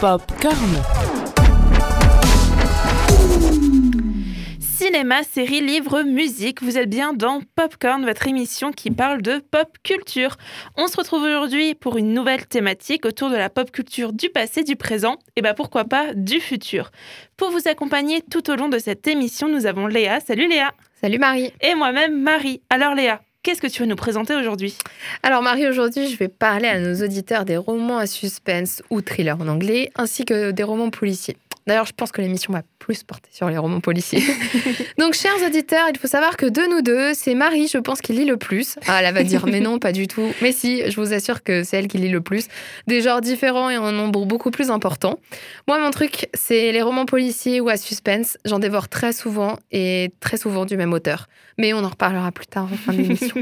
Popcorn. Cinéma, séries, livres, musique, vous êtes bien dans Popcorn, votre émission qui parle de pop culture. On se retrouve aujourd'hui pour une nouvelle thématique autour de la pop culture du passé, du présent et pourquoi pas du futur. Pour vous accompagner tout au long de cette émission, nous avons Léa. Salut Léa. Salut Marie. Et moi-même Marie. Alors Léa, qu'est-ce que tu veux nous présenter aujourd'hui ? Alors Marie, aujourd'hui, je vais parler à nos auditeurs des romans à suspense ou thrillers en anglais, ainsi que des romans policiers. D'ailleurs, je pense que l'émission va plus porter sur les romans policiers. Donc, chers auditeurs, il faut savoir que de nous deux, c'est Marie, je pense, qui lit le plus. Ah, elle va dire, mais non, pas du tout. Mais si, je vous assure que c'est elle qui lit le plus. Des genres différents et en nombre beaucoup plus important. Moi, mon truc, c'est les romans policiers ou à suspense. J'en dévore très souvent et très souvent du même auteur. Mais on en reparlera plus tard en fin d'émission.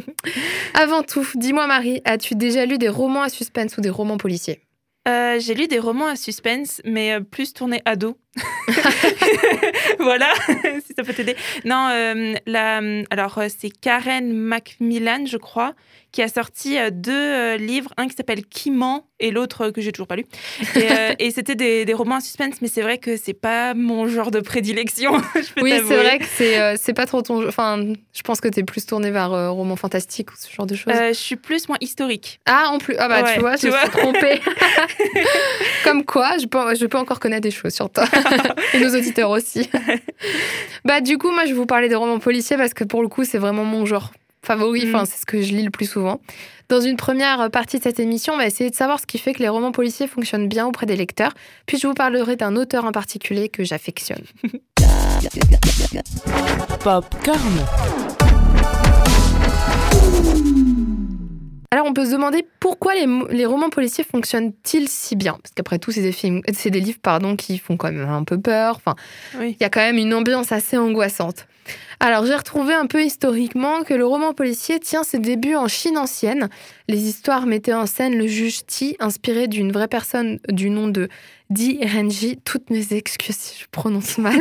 Avant tout, dis-moi Marie, as-tu déjà lu des romans à suspense ou des romans policiers ? J'ai lu des romans à suspense, mais plus tournés ado. Voilà, si ça peut t'aider. Non, alors c'est Karen MacMillan, je crois, qui a sorti deux livres, un qui s'appelle Qui ment et l'autre que j'ai toujours pas lu. Et c'était des romans à suspense, mais c'est vrai que c'est pas mon genre de prédilection. Je peux t'avouer. C'est vrai que c'est pas trop ton. Enfin, je pense que t'es plus tournée vers romans fantastiques ou ce genre de choses. Je suis plus moins historique. Ah, en plus, ah bah ouais, tu vois, je me suis trompée. Comme quoi, je peux encore connaître des choses sur toi. Et nos auditeurs aussi. Du coup, moi, je vais vous parler des romans policiers parce que pour le coup, c'est vraiment mon genre favori. Enfin, c'est ce que je lis le plus souvent. Dans une première partie de cette émission, on va essayer de savoir ce qui fait que les romans policiers fonctionnent bien auprès des lecteurs. Puis, je vous parlerai d'un auteur en particulier que j'affectionne. Popcorn. Alors, on peut se demander pourquoi les romans policiers fonctionnent-ils si bien ? Parce qu'après tout, c'est des livres qui font quand même un peu peur. Enfin, oui. Il y a quand même une ambiance assez angoissante. Alors, j'ai retrouvé un peu historiquement que le roman policier tient ses débuts en Chine ancienne. Les histoires mettaient en scène le juge Ti, inspiré d'une vraie personne du nom de Di Renji. Toutes mes excuses si je prononce mal.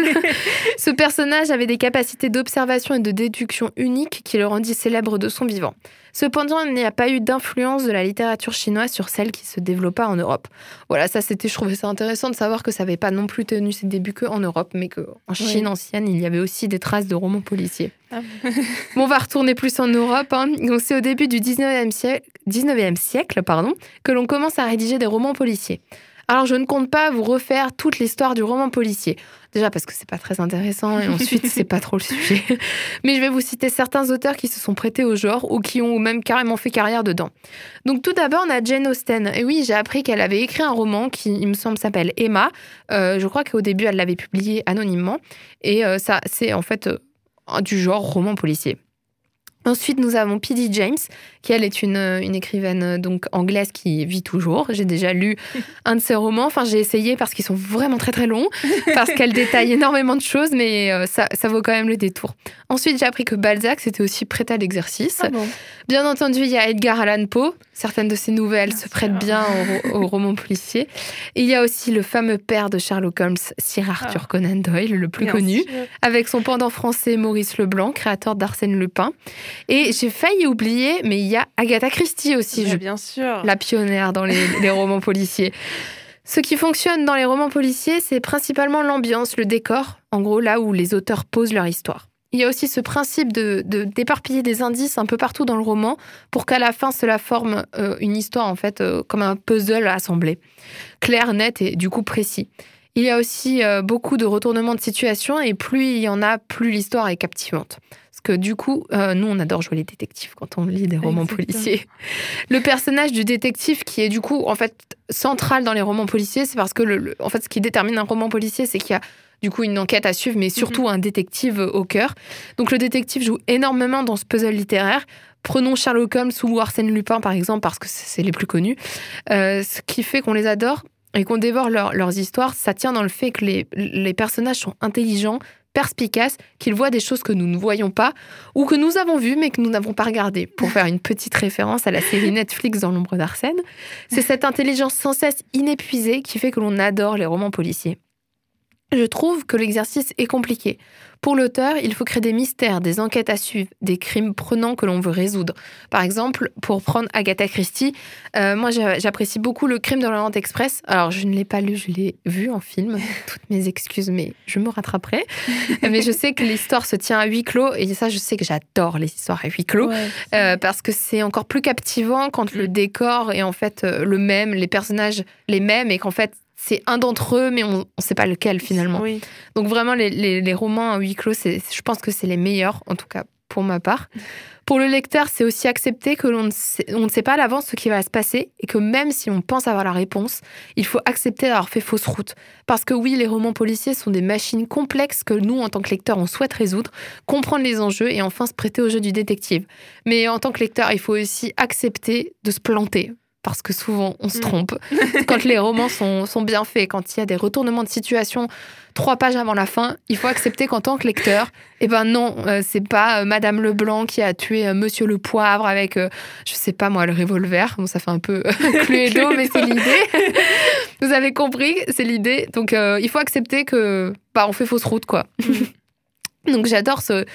Ce personnage avait des capacités d'observation et de déduction uniques qui le rendit célèbre de son vivant. Cependant, il n'y a pas eu d'influence de la littérature chinoise sur celle qui se développa en Europe. Voilà, je trouvais ça intéressant de savoir que ça n'avait pas non plus tenu ses débuts qu'en Europe, mais qu'en Chine ancienne, il y avait aussi des traces de romans policiers. On va retourner plus en Europe. Donc, c'est au début du 19e siècle, que l'on commence à rédiger des romans policiers. Alors, je ne compte pas vous refaire toute l'histoire du roman policier. Déjà parce que c'est pas très intéressant et ensuite, c'est pas trop le sujet. Mais je vais vous citer certains auteurs qui se sont prêtés au genre ou qui ont même carrément fait carrière dedans. Donc, tout d'abord, on a Jane Austen. Et oui, j'ai appris qu'elle avait écrit un roman qui, il me semble, s'appelle Emma. Je crois qu'au début, elle l'avait publié anonymement. Et ça, c'est en fait du genre roman policier. Ensuite, nous avons P.D. James, qui, elle, est une écrivaine donc, anglaise qui vit toujours. J'ai déjà lu un de ses romans. Enfin, j'ai essayé parce qu'ils sont vraiment très, très longs, parce qu'elle détaille énormément de choses, mais ça vaut quand même le détour. Ensuite, j'ai appris que Balzac, c'était aussi prêté à l'exercice. Ah bon. Bien entendu, il y a Edgar Allan Poe. Certaines de ses nouvelles se prêtent bien au roman policier. Et il y a aussi le fameux père de Sherlock Holmes, Sir Arthur Conan Doyle, le plus connu, avec son pendant français Maurice Leblanc, créateur d'Arsène Lupin. Et j'ai failli oublier, mais il y a Agatha Christie aussi. Bien sûr. La pionnière dans les romans policiers. Ce qui fonctionne dans les romans policiers, c'est principalement l'ambiance, le décor, en gros là où les auteurs posent leur histoire. Il y a aussi ce principe d'éparpiller des indices un peu partout dans le roman pour qu'à la fin, cela forme une histoire en fait comme un puzzle assemblé, clair, net et du coup précis. Il y a aussi beaucoup de retournements de situation et plus il y en a, plus l'histoire est captivante. Parce que du coup, nous, on adore jouer les détectives quand on lit des romans policiers. Le personnage du détective qui est du coup, en fait, central dans les romans policiers, c'est parce que, en fait, ce qui détermine un roman policier, c'est qu'il y a du coup une enquête à suivre, mais surtout un détective au cœur. Donc le détective joue énormément dans ce puzzle littéraire. Prenons Sherlock Holmes ou Arsène Lupin, par exemple, parce que c'est les plus connus. Ce qui fait qu'on les adore et qu'on dévore leurs histoires, ça tient dans le fait que les personnages sont intelligents, perspicaces, qu'ils voient des choses que nous ne voyons pas ou que nous avons vues mais que nous n'avons pas regardées. Pour faire une petite référence à la série Netflix Dans l'ombre d'Arsène, c'est cette intelligence sans cesse inépuisée qui fait que l'on adore les romans policiers. Je trouve que l'exercice est compliqué. Pour l'auteur, il faut créer des mystères, des enquêtes à suivre, des crimes prenants que l'on veut résoudre. Par exemple, pour prendre Agatha Christie, moi j'apprécie beaucoup le crime de l'Orient Express. Alors je ne l'ai pas lu, je l'ai vu en film. Toutes mes excuses, mais je me rattraperai. Mais je sais que l'histoire se tient à huis clos et ça je sais que j'adore les histoires à huis clos parce que c'est encore plus captivant quand le décor est en fait le même, les personnages les mêmes et qu'en fait c'est un d'entre eux, mais on ne sait pas lequel, finalement. Oui. Donc vraiment, les romans à huis clos, je pense que c'est les meilleurs, en tout cas pour ma part. Pour le lecteur, c'est aussi accepter que l'on ne sait pas à l'avance ce qui va se passer et que même si on pense avoir la réponse, il faut accepter d'avoir fait fausse route. Parce que oui, les romans policiers sont des machines complexes que nous, en tant que lecteurs, on souhaite résoudre, comprendre les enjeux et enfin se prêter au jeu du détective. Mais en tant que lecteur, il faut aussi accepter de se planter. Parce que souvent, on se trompe. Quand les romans sont bien faits, quand il y a des retournements de situation 3 pages avant la fin, il faut accepter qu'en tant que lecteur, eh ben non, c'est pas Madame Leblanc qui a tué Monsieur le Poivre avec, je sais pas moi, le revolver. Bon, ça fait un peu Cluedo, mais c'est l'idée. Vous avez compris, c'est l'idée. Donc, il faut accepter que, on fait fausse route, quoi. Donc, j'adore ce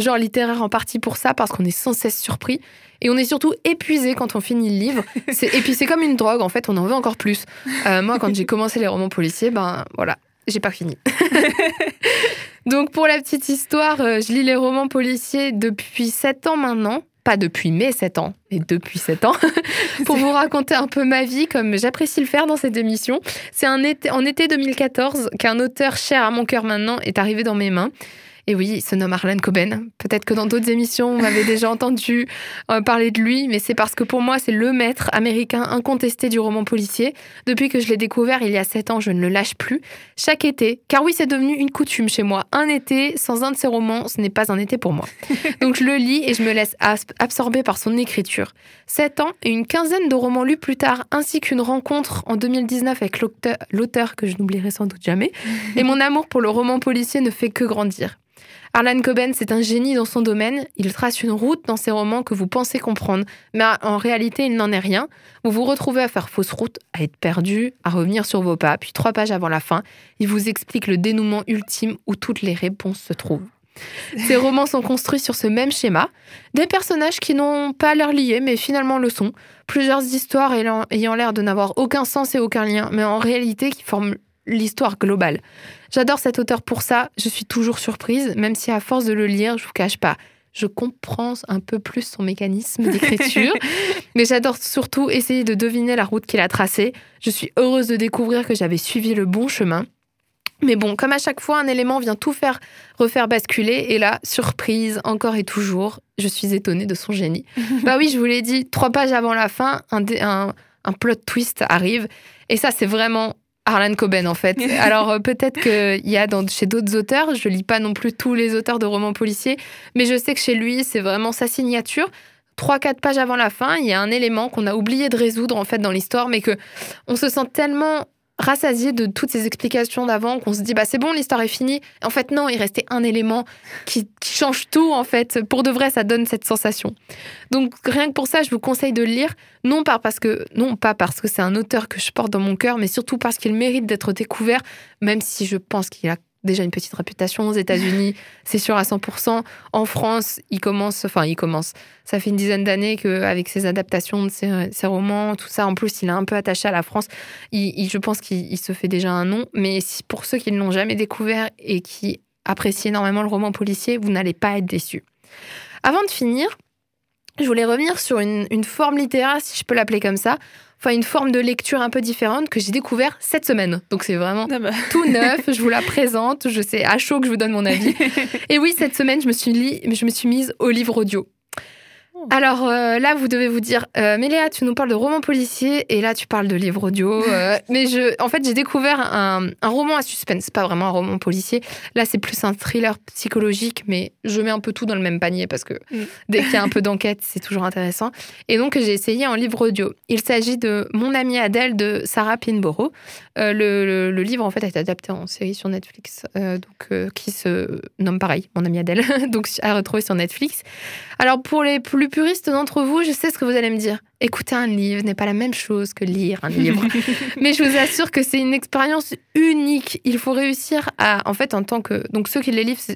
genre littéraire en partie pour ça, parce qu'on est sans cesse surpris. Et on est surtout épuisé quand on finit le livre. Et puis, c'est comme une drogue, en fait, on en veut encore plus. Moi, quand j'ai commencé les romans policiers, j'ai pas fini. Donc, pour la petite histoire, je lis les romans policiers depuis 7 ans maintenant. Pas depuis mes 7 ans, mais depuis 7 ans, pour vous raconter un peu ma vie, comme j'apprécie le faire dans cette émission. C'est en été 2014 qu'un auteur cher à mon cœur maintenant est arrivé dans mes mains. Et oui, il se nomme Harlan Coben. Peut-être que dans d'autres émissions, vous m'avez déjà entendu parler de lui, mais c'est parce que pour moi, c'est le maître américain incontesté du roman policier. Depuis que je l'ai découvert il y a 7 ans, je ne le lâche plus. Chaque été, car oui, c'est devenu une coutume chez moi. Un été sans un de ses romans, ce n'est pas un été pour moi. Donc je le lis et je me laisse absorber par son écriture. 7 ans et une quinzaine de romans lus plus tard, ainsi qu'une rencontre en 2019 avec l'auteur que je n'oublierai sans doute jamais. Et mon amour pour le roman policier ne fait que grandir. Harlan Coben, c'est un génie dans son domaine. Il trace une route dans ses romans que vous pensez comprendre, mais en réalité, il n'en est rien. Vous vous retrouvez à faire fausse route, à être perdu, à revenir sur vos pas, puis 3 pages avant la fin, il vous explique le dénouement ultime où toutes les réponses se trouvent. Ces romans sont construits sur ce même schéma. Des personnages qui n'ont pas l'air liés, mais finalement le sont. Plusieurs histoires ayant l'air de n'avoir aucun sens et aucun lien, mais en réalité qui forment l'histoire globale. J'adore cet auteur pour ça, je suis toujours surprise, même si à force de le lire, je vous cache pas, je comprends un peu plus son mécanisme d'écriture, mais j'adore surtout essayer de deviner la route qu'il a tracée. Je suis heureuse de découvrir que j'avais suivi le bon chemin. Mais bon, comme à chaque fois, un élément vient tout refaire basculer, et là, surprise, encore et toujours, je suis étonnée de son génie. Oui, je vous l'ai dit, 3 pages avant la fin, un plot twist arrive, et ça, c'est vraiment Harlan Coben, en fait. Alors, peut-être qu'il y a chez d'autres auteurs, je ne lis pas non plus tous les auteurs de romans policiers, mais je sais que chez lui, c'est vraiment sa signature. 3-4 pages avant la fin, il y a un élément qu'on a oublié de résoudre, en fait, dans l'histoire, mais qu'on se sent tellement rassasié de toutes ces explications d'avant qu'on se dit, c'est bon, l'histoire est finie. En fait, non, il restait un élément qui change tout, en fait. Pour de vrai, ça donne cette sensation. Donc, rien que pour ça, je vous conseille de le lire, non pas parce que c'est un auteur que je porte dans mon cœur, mais surtout parce qu'il mérite d'être découvert, même si je pense qu'il a déjà une petite réputation aux États-Unis, c'est sûr à 100%. En France, il commence. Ça fait une dizaine d'années qu'avec ses adaptations de ses romans, tout ça, en plus, il est un peu attaché à la France. Je pense qu'il se fait déjà un nom. Mais pour ceux qui ne l'ont jamais découvert et qui apprécient énormément le roman policier, vous n'allez pas être déçus. Avant de finir, je voulais revenir sur une forme littéraire, si je peux l'appeler comme ça, une forme de lecture un peu différente que j'ai découvert cette semaine. Donc c'est vraiment tout neuf, je vous la présente, je sais à chaud que je vous donne mon avis. Et oui, cette semaine, je me suis mise au livre audio. Alors là, vous devez vous dire, mais Léa, tu nous parles de romans policiers et là, tu parles de livres audio. Mais j'ai découvert un roman à suspense. C'est pas vraiment un roman policier. Là, c'est plus un thriller psychologique, mais je mets un peu tout dans le même panier parce que dès qu'il y a un peu d'enquête, c'est toujours intéressant. Et donc, j'ai essayé en livre audio. Il s'agit de Mon amie Adèle de Sarah Pinborough. Le livre, en fait, a été adapté en série sur Netflix, qui se nomme pareil, Mon amie Adèle, donc à retrouver sur Netflix. Alors, pour les plus puriste d'entre vous, je sais ce que vous allez me dire. Écouter un livre n'est pas la même chose que lire un livre. Mais je vous assure que c'est une expérience unique. Il faut réussir à... En fait, en tant que... Donc, ceux qui les lisent,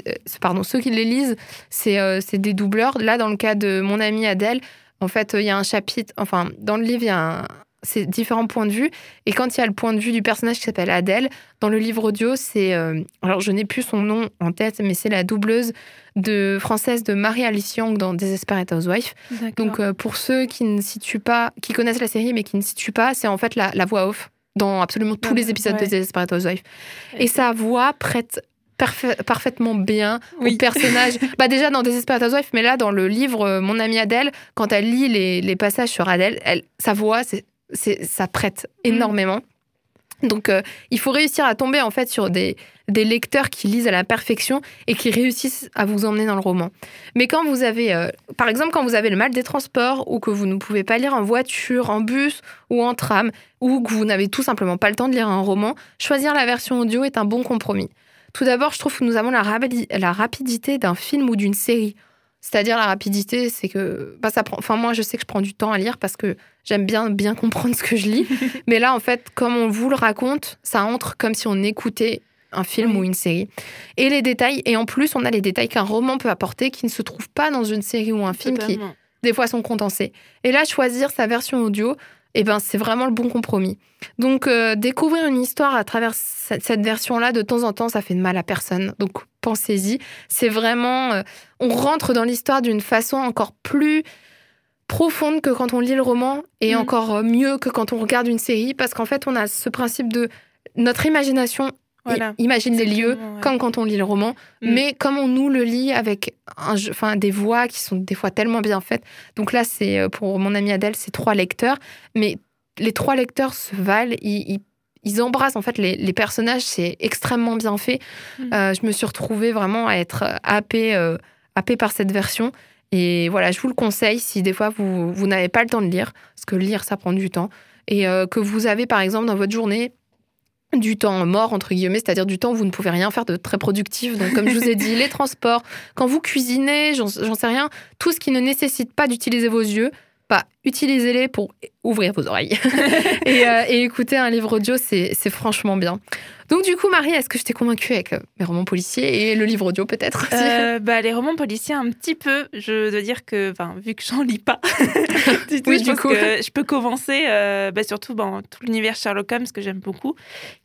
c'est des doubleurs. Là, dans le cas de Mon amie Adèle, en fait, il y a un chapitre... Enfin, dans le livre, il y a un... C'est différents points de vue. Et quand il y a le point de vue du personnage qui s'appelle Adèle, dans le livre audio, c'est... alors, je n'ai plus son nom en tête, mais c'est la doubleuse française de Marie-Alice Young dans Desperate Housewife. D'accord. Donc, pour ceux qui ne situent pas, qui connaissent la série, mais qui ne situent pas, c'est en fait la voix off dans absolument tous les épisodes de Desperate Housewife. Et sa voix prête parfaitement bien au personnage. Bah déjà dans Desperate Housewives, mais là, dans le livre Mon amie Adèle, quand elle lit les passages sur Adèle, sa voix... ça prête énormément. Donc, il faut réussir à tomber en fait sur des lecteurs qui lisent à la perfection et qui réussissent à vous emmener dans le roman. Mais quand vous avez, par exemple, quand vous avez le mal des transports ou que vous ne pouvez pas lire en voiture, en bus ou en tram, ou que vous n'avez tout simplement pas le temps de lire un roman, choisir la version audio est un bon compromis. Tout d'abord, je trouve que nous avons la rapidité d'un film ou d'une série. C'est-à-dire la rapidité, c'est que... Bah, enfin, moi, je sais que je prends du temps à lire parce que j'aime bien comprendre ce que je lis. Mais là, en fait, comme on vous le raconte, ça entre comme si on écoutait un film ou une série. Et les détails... Et en plus, on a les détails qu'un roman peut apporter qui ne se trouvent pas dans une série ou un film qui, des fois, sont condensés. Et là, choisir sa version audio, c'est vraiment le bon compromis. Donc, découvrir une histoire à travers cette version-là, de temps en temps, ça fait de mal à personne. Donc, pensez-y. C'est vraiment... on rentre dans l'histoire d'une façon encore plus profonde que quand on lit le roman et encore mieux que quand on regarde une série, parce qu'en fait, on a ce principe de... Notre imagination imagine des lieux comme quand on lit le roman, mais comme on nous le lit avec des voix qui sont des fois tellement bien faites. Donc là, c'est pour Mon amie Adèle, c'est 3 lecteurs, mais les 3 lecteurs se valent, ils embrassent en fait les personnages, c'est extrêmement bien fait. Je me suis retrouvée vraiment à être happée par cette version. Et voilà, je vous le conseille si des fois vous n'avez pas le temps de lire, parce que lire, ça prend du temps, et que vous avez par exemple dans votre journée du temps mort, entre guillemets, c'est-à-dire du temps où vous ne pouvez rien faire de très productif. Donc, comme je vous ai dit, les transports, quand vous cuisinez, j'en sais rien, tout ce qui ne nécessite pas d'utiliser vos yeux, utilisez-les pour ouvrir vos oreilles. et écouter un livre audio, c'est franchement bien. Donc du coup, Marie, est-ce que je t'ai convaincue avec mes romans policiers et le livre audio peut-être aussi les romans policiers, un petit peu. Je dois dire que, vu que j'en lis pas, que je peux commencer, surtout tout l'univers Sherlock Holmes que j'aime beaucoup.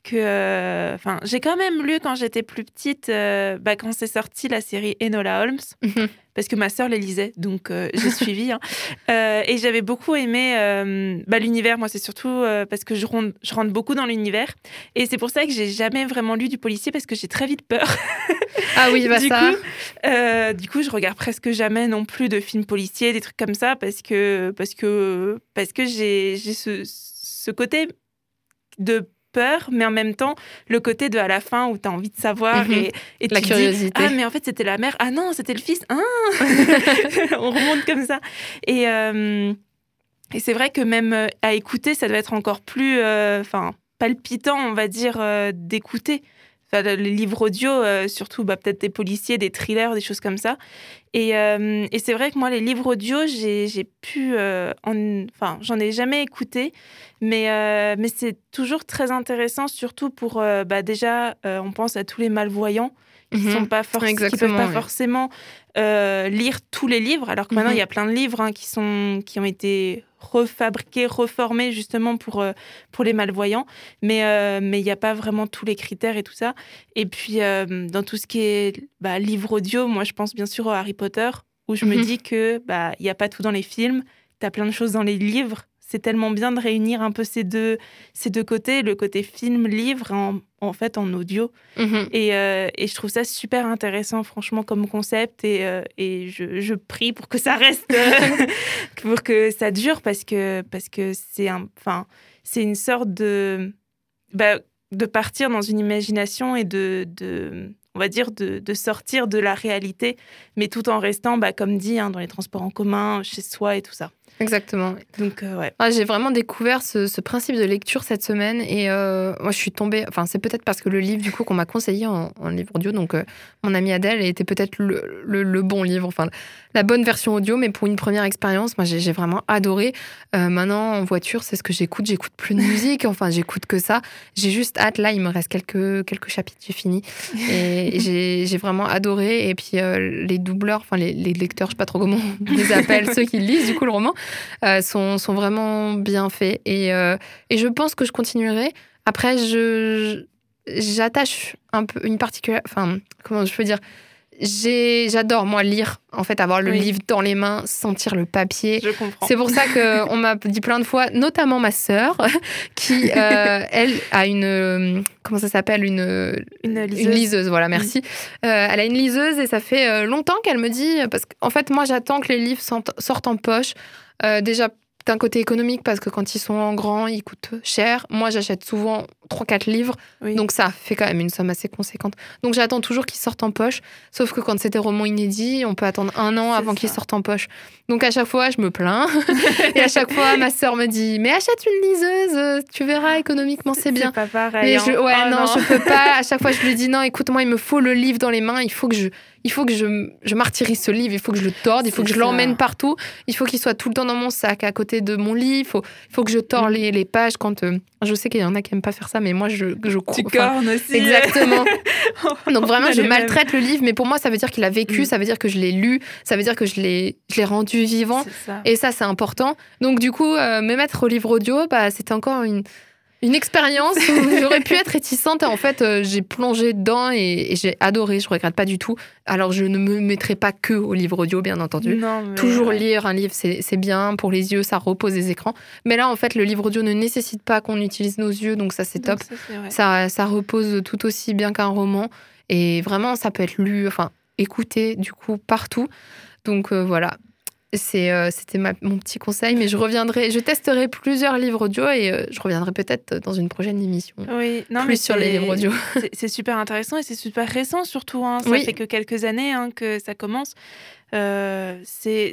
J'ai quand même lu quand j'étais plus petite, quand c'est sorti la série Enola Holmes, parce que ma sœur les lisait, donc j'ai suivi. Et j'avais beaucoup aimé l'univers. Moi, c'est surtout parce que je rentre beaucoup dans l'univers. Et c'est pour ça que j'ai jamais vraiment lu du policier, parce que j'ai très vite peur. Ah oui, du coup, je regarde presque jamais non plus de films policiers, des trucs comme ça, parce que j'ai ce côté de peur, mais en même temps, le côté de à la fin où t'as envie de savoir et la curiosité. Dis, ah, mais en fait, c'était la mère. Ah non, c'était le fils. Ah on remonte comme ça. Et c'est vrai que même à écouter, ça doit être encore plus palpitant, on va dire, d'écouter. Les livres audio, surtout peut-être des policiers, des thrillers, des choses comme ça. Et c'est vrai que moi, les livres audio, j'ai pu... j'en ai jamais écouté, mais c'est toujours très intéressant, surtout pour... on pense à tous les malvoyants qui ne peuvent pas forcément lire tous les livres, alors que maintenant, il y a plein de livres qui ont été... refabriquer, reformer justement pour les malvoyants, mais il n'y a pas vraiment tous les critères et tout ça. Et puis dans tout ce qui est livre audio, moi je pense bien sûr au Harry Potter, où je me dis que il n'y a pas tout dans les films, t'as plein de choses dans les livres. C'est tellement bien de réunir un peu ces deux côtés, le côté film, livre, en fait en audio. Et je trouve ça super intéressant, franchement, comme concept. Et je prie pour que ça reste, pour que ça dure, parce que c'est une sorte de partir dans une imagination et de sortir de la réalité, mais tout en restant, comme dit, dans les transports en commun, chez soi et tout ça. Exactement. Donc, ouais. Ah, j'ai vraiment découvert ce principe de lecture cette semaine et moi, je suis tombée... Enfin, c'est peut-être parce que le livre, du coup, qu'on m'a conseillé en livre audio, donc Mon amie Adèle était peut-être le bon livre, enfin, la bonne version audio, mais pour une première expérience, moi, j'ai vraiment adoré. Maintenant, en voiture, c'est ce que j'écoute. J'écoute plus de musique, enfin, j'écoute que ça. J'ai juste hâte. Là, il me reste quelques chapitres, j'ai fini. Et j'ai vraiment adoré. Et puis, les doubleurs, enfin, les lecteurs, je sais pas trop comment on les appelle, ceux qui lisent, du coup, le roman, sont vraiment bien faits et je pense que je continuerai. Après, j'attache un peu une particulière, enfin comment je peux dire, j'adore moi lire, en fait, avoir le livre dans les mains, sentir le papier. Je comprends. C'est pour ça qu'on m'a dit plein de fois, notamment ma sœur, qui elle a une comment ça s'appelle, une liseuse, voilà, merci. Elle a une liseuse et ça fait longtemps qu'elle me dit, parce qu'en fait moi j'attends que les livres sortent en poche. Déjà d'un côté économique, parce que quand ils sont en grand, ils coûtent cher. Moi, j'achète souvent 3-4 livres, donc ça fait quand même une somme assez conséquente. Donc, j'attends toujours qu'ils sortent en poche, sauf que quand c'est des romans inédits, on peut attendre 1 an avant qu'ils sortent en poche. Donc, à chaque fois, je me plains. Et à chaque fois, ma sœur me dit « Mais achète une liseuse, tu verras, économiquement, c'est bien. » C'est pas pareil. Et je peux pas. À chaque fois, je lui dis « Non, écoute, moi, il me faut le livre dans les mains, il faut que je martyrise ce livre, il faut que je le torde, il faut que je l'emmène partout, il faut qu'il soit tout le temps dans mon sac, à côté de mon lit, il faut que je torde les pages quand... Je sais qu'il y en a qui n'aiment pas faire ça, mais moi, je cours. Tu cornes aussi. Exactement. Donc vraiment, je maltraite le livre, mais pour moi, ça veut dire qu'il a vécu, ça veut dire que je l'ai lu, ça veut dire que je l'ai rendu vivant, et ça, c'est important. Donc du coup, me mettre au livre audio, bah, c'était encore une expérience où j'aurais pu être réticente. Et en fait, j'ai plongé dedans et j'ai adoré. Je ne regrette pas du tout. Alors, je ne me mettrai pas que au livre audio, bien entendu. Non, mais toujours lire un livre, c'est bien. Pour les yeux, ça repose des écrans. Mais là, en fait, le livre audio ne nécessite pas qu'on utilise nos yeux. Donc, ça, c'est top. Ça repose tout aussi bien qu'un roman. Et vraiment, ça peut être lu, enfin, écouté, du coup, partout. Donc, voilà. C'était mon petit conseil, mais je testerai plusieurs livres audio et je reviendrai peut-être dans une prochaine émission. Oui, non, plus sur les livres audio. C'est super intéressant et c'est super récent surtout. Hein. Ça fait que quelques années que ça commence. C'est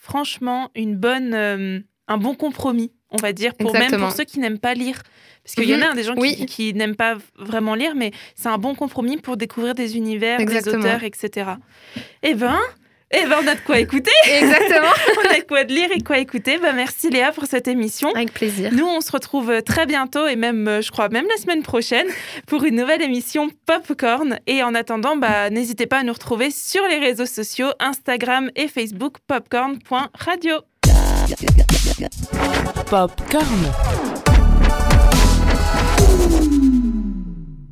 franchement un bon compromis, on va dire, même pour ceux qui n'aiment pas lire. Parce qu'il y en a des gens qui n'aiment pas vraiment lire, mais c'est un bon compromis pour découvrir des univers, des auteurs, etc. Eh ben, on a de quoi écouter. Exactement. On a de quoi lire et de quoi écouter. Ben, merci Léa pour cette émission. Avec plaisir. Nous, on se retrouve très bientôt et même, je crois, la semaine prochaine pour une nouvelle émission Popcorn. Et en attendant, n'hésitez pas à nous retrouver sur les réseaux sociaux, Instagram et Facebook, popcorn.radio. Popcorn.